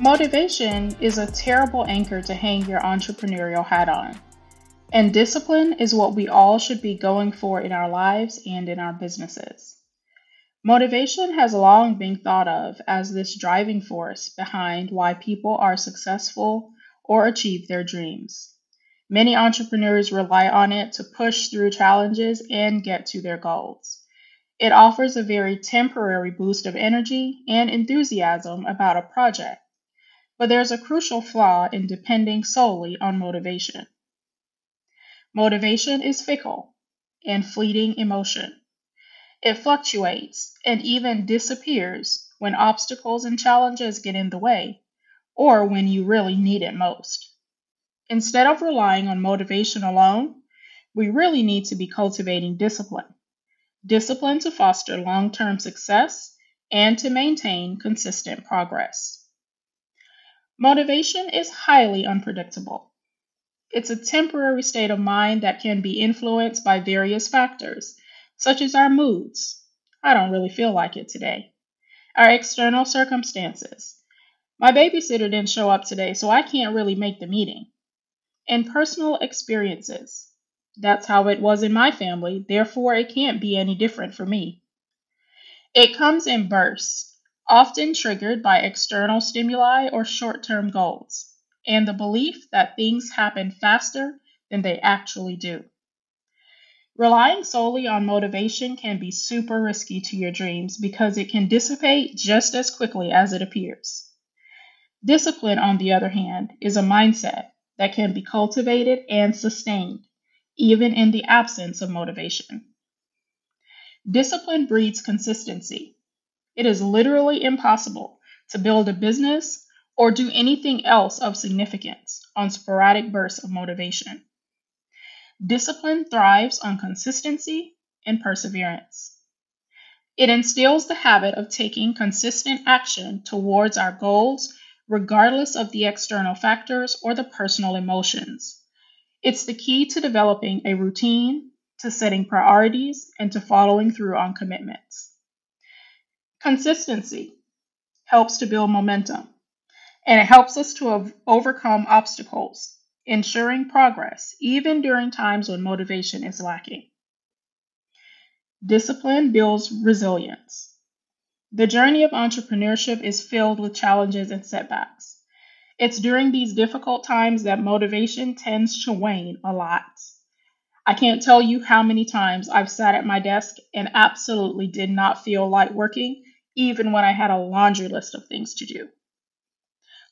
Motivation is a terrible anchor to hang your entrepreneurial hat on. And discipline is what we all should be going for in our lives and in our businesses. Motivation has long been thought of as this driving force behind why people are successful or achieve their dreams. Many entrepreneurs rely on it to push through challenges and get to their goals. It offers a very temporary boost of energy and enthusiasm about a project, but there's a crucial flaw in depending solely on motivation. Motivation is fickle and fleeting emotion. It fluctuates and even disappears when obstacles and challenges get in the way or when you really need it most. Instead of relying on motivation alone, we really need to be cultivating discipline. Discipline to foster long-term success and to maintain consistent progress. Motivation is highly unpredictable. It's a temporary state of mind that can be influenced by various factors, such as our moods, I don't really feel like it today, our external circumstances, my babysitter didn't show up today, so I can't really make the meeting, and personal experiences. That's how it was in my family, therefore it can't be any different for me. It comes in bursts, often triggered by external stimuli or short-term goals, and the belief that things happen faster than they actually do. Relying solely on motivation can be super risky to your dreams because it can dissipate just as quickly as it appears. Discipline, on the other hand, is a mindset that can be cultivated and sustained, even in the absence of motivation. Discipline breeds consistency. It is literally impossible to build a business or do anything else of significance on sporadic bursts of motivation. Discipline thrives on consistency and perseverance. It instills the habit of taking consistent action towards our goals, regardless of the external factors or the personal emotions. It's the key to developing a routine, to setting priorities, and to following through on commitments. Consistency helps to build momentum. And it helps us to overcome obstacles, ensuring progress, even during times when motivation is lacking. Discipline builds resilience. The journey of entrepreneurship is filled with challenges and setbacks. It's during these difficult times that motivation tends to wane a lot. I can't tell you how many times I've sat at my desk and absolutely did not feel like working, even when I had a laundry list of things to do.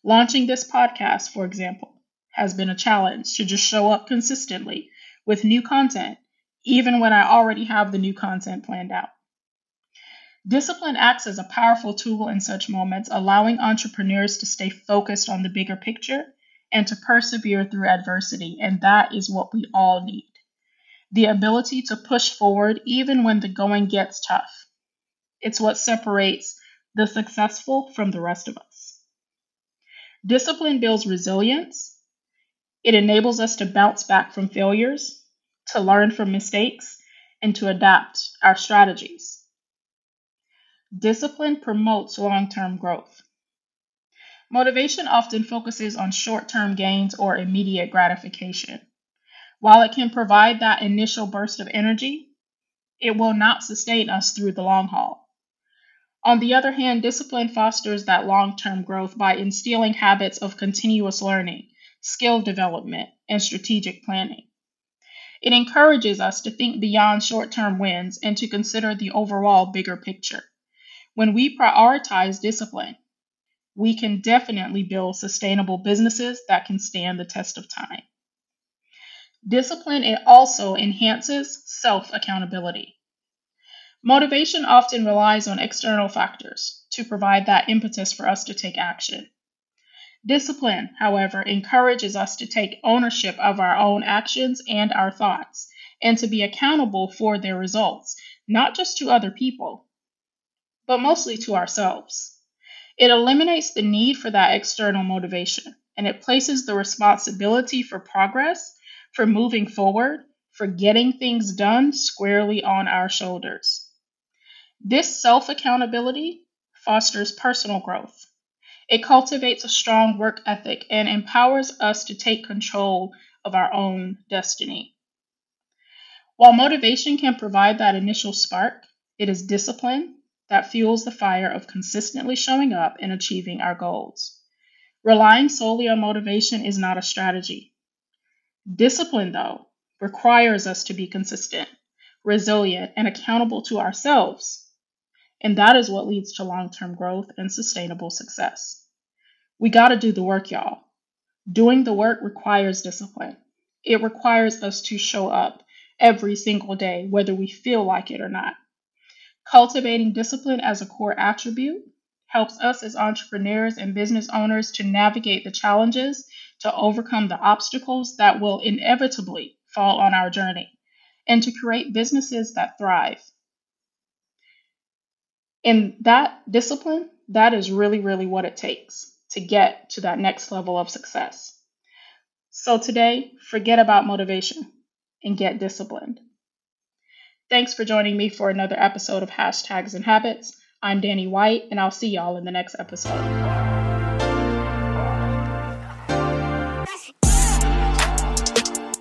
Launching this podcast, for example, has been a challenge to just show up consistently with new content, even when I already have the new content planned out. Discipline acts as a powerful tool in such moments, allowing entrepreneurs to stay focused on the bigger picture and to persevere through adversity, and that is what we all need. The ability to push forward even when the going gets tough. It's what separates the successful from the rest of us. Discipline builds resilience. It enables us to bounce back from failures, to learn from mistakes, and to adapt our strategies. Discipline promotes long-term growth. Motivation often focuses on short-term gains or immediate gratification. While it can provide that initial burst of energy, it will not sustain us through the long haul. On the other hand, discipline fosters that long-term growth by instilling habits of continuous learning, skill development, and strategic planning. It encourages us to think beyond short-term wins and to consider the overall bigger picture. When we prioritize discipline, we can definitely build sustainable businesses that can stand the test of time. Discipline, it also enhances self-accountability. Motivation often relies on external factors to provide that impetus for us to take action. Discipline, however, encourages us to take ownership of our own actions and our thoughts, and to be accountable for their results, not just to other people, but mostly to ourselves. It eliminates the need for that external motivation, and it places the responsibility for progress, for moving forward, for getting things done squarely on our shoulders. This self-accountability fosters personal growth. It cultivates a strong work ethic and empowers us to take control of our own destiny. While motivation can provide that initial spark, it is discipline that fuels the fire of consistently showing up and achieving our goals. Relying solely on motivation is not a strategy. Discipline, though, requires us to be consistent, resilient, and accountable to ourselves. And that is what leads to long-term growth and sustainable success. We got to do the work, y'all. Doing the work requires discipline. It requires us to show up every single day, whether we feel like it or not. Cultivating discipline as a core attribute helps us as entrepreneurs and business owners to navigate the challenges, to overcome the obstacles that will inevitably fall on our journey, and to create businesses that thrive. And that discipline, that is really, really what it takes to get to that next level of success. So today, forget about motivation and get disciplined. Thanks for joining me for another episode of Hashtags and Habits. I'm Danny White, and I'll see y'all in the next episode.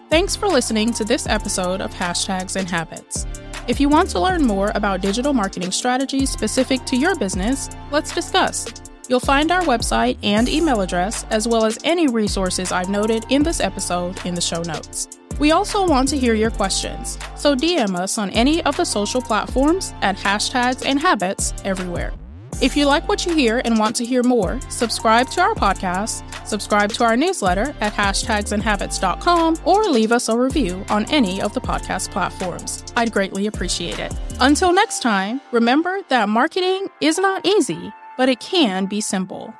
Thanks for listening to this episode of Hashtags and Habits. If you want to learn more about digital marketing strategies specific to your business, let's discuss. You'll find our website and email address, as well as any resources I've noted in this episode in the show notes. We also want to hear your questions, so DM us on any of the social platforms at Hashtags and Habits everywhere. If you like what you hear and want to hear more, subscribe to our podcast, subscribe to our newsletter at hashtagsandhabits.com, or leave us a review on any of the podcast platforms. I'd greatly appreciate it. Until next time, remember that marketing is not easy, but it can be simple.